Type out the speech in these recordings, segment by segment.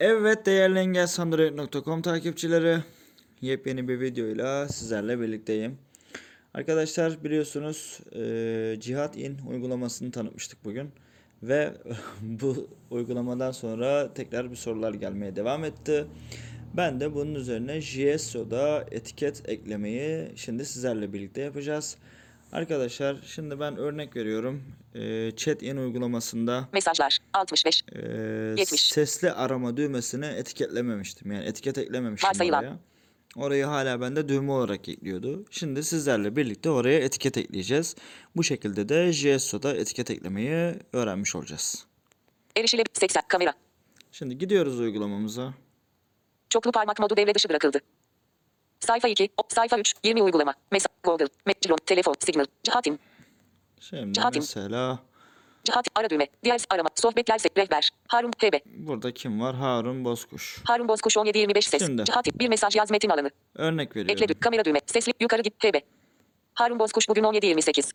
Evet değerli Engelsandroid.com takipçileri, yepyeni bir videoyla sizlerle birlikteyim. Arkadaşlar biliyorsunuz Cihatin uygulamasını tanıtmıştık bugün. Ve bu uygulamadan sonra tekrar bir sorular gelmeye devam etti. Ben de bunun üzerine JSON'da etiket eklemeyi şimdi sizlerle birlikte yapacağız. Arkadaşlar şimdi ben örnek veriyorum. Cihatin uygulamasında mesajlar 65 70 sesli arama düğmesini etiketlememiştim. Yani etiket eklememiştim oraya. Orayı hala bende düğme olarak ekliyordu. Şimdi sizlerle birlikte oraya etiket ekleyeceğiz. Bu şekilde de JSON'da etiket eklemeyi öğrenmiş olacağız. Erişilebilir 80 kamera. Şimdi gidiyoruz uygulamamıza. Çoklu parmak modu devre dışı bırakıldı. Sayfa 2, sayfa 3, 20 uygulama. Mesela Google, Mecron, telefon, Signal, Cihatin. Şimdi Cihatin. Mesela Cihatin ara düğme, diğer arama, sohbetler, rehber, Harun HB. Burada kim var? Harun Bozkuş. Harun Bozkuş 1725 ses. Şimdi. Cihatin bir mesaj yaz metin alanı. Örnek veriyorum. Ekle kamera düğme, sesli yukarı git HB. Harun Bozkuş bugün 1728.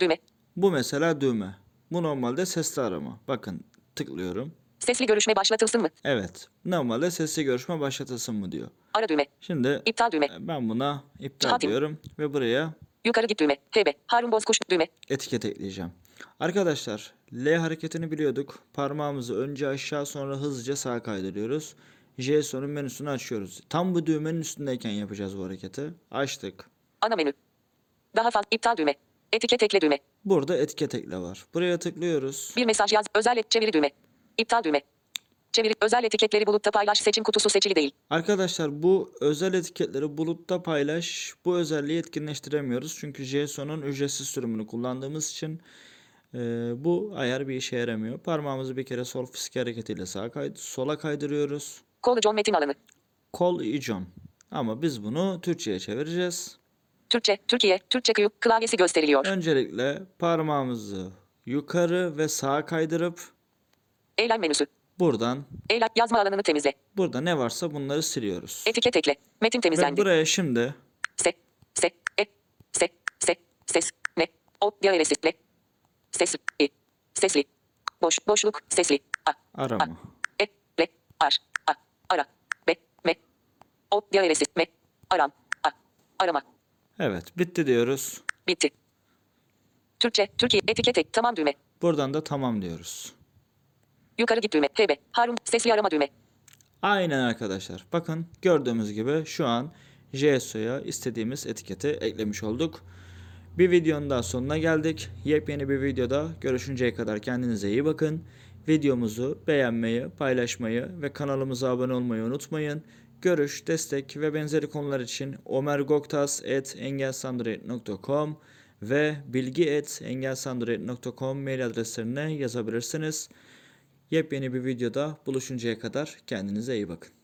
Düğme. Bu mesela düğme. Bu normalde sesli arama. Bakın tıklıyorum. Sesli görüşme başlatılsın mı? Evet. Normalde sesli görüşme başlatılsın mı diyor. Ara düğme. Şimdi iptal düğme. Ben buna iptal Cihatin diyorum ve buraya yukarı git düğme. HB. Harun Bozkuş düğme. Etiket ekleyeceğim. Arkadaşlar L hareketini biliyorduk. Parmağımızı önce aşağı sonra hızlıca sağa kaydırıyoruz. JSON'un menüsünü açıyoruz. Tam bu düğmenin üstündeyken yapacağız bu hareketi. Açtık. Ana menü. Daha fazla iptal düğme. Etiket ekle düğme. Burada etiket ekle var. Buraya tıklıyoruz. Bir mesaj yaz. Özel et çeviri düğme. İptal düğme. Çeviri özel etiketleri bulutta paylaş seçim kutusu seçili değil. Arkadaşlar bu özel etiketleri bulutta paylaş bu özelliği etkinleştiremiyoruz. Çünkü JSON'un ücretsiz sürümünü kullandığımız için bu ayar bir işe yaramıyor. Parmağımızı bir kere sol fiske hareketiyle sağa sola kaydırıyoruz. Call John metin alanı. Call John. Ama biz bunu Türkçe'ye çevireceğiz. Türkçe, Türkiye, Türkçe kıyıp klavyesi gösteriliyor. Öncelikle parmağımızı yukarı ve sağa kaydırıp eylem menüsü. Buradan eylem yazma alanını temizle. Burada ne varsa bunları siliyoruz. Etiket ekle. Metin temizlendi. Ve buraya şimdi ses ne o diğer sesli sesli boşluk sesli arama ekle ara me o diğer sesli aram arama. Evet bitti diyoruz. Bitti. Türkçe Türkiye etiket ek tamam düğme. Buradan da tamam diyoruz. Yukarı git düğme. HB. Harun sesli arama düğme. Aynen arkadaşlar. Bakın gördüğümüz gibi şu an JSON'a istediğimiz etiketi eklemiş olduk. Bir videonun daha sonuna geldik. Yepyeni bir videoda görüşünceye kadar kendinize iyi bakın. Videomuzu beğenmeyi, paylaşmayı ve kanalımıza abone olmayı unutmayın. Görüş, destek ve benzeri konular için omergoktas.engelsandre.com ve bilgi.engelsandre.com mail adreslerine yazabilirsiniz. Yepyeni bir videoda buluşuncaya kadar kendinize iyi bakın.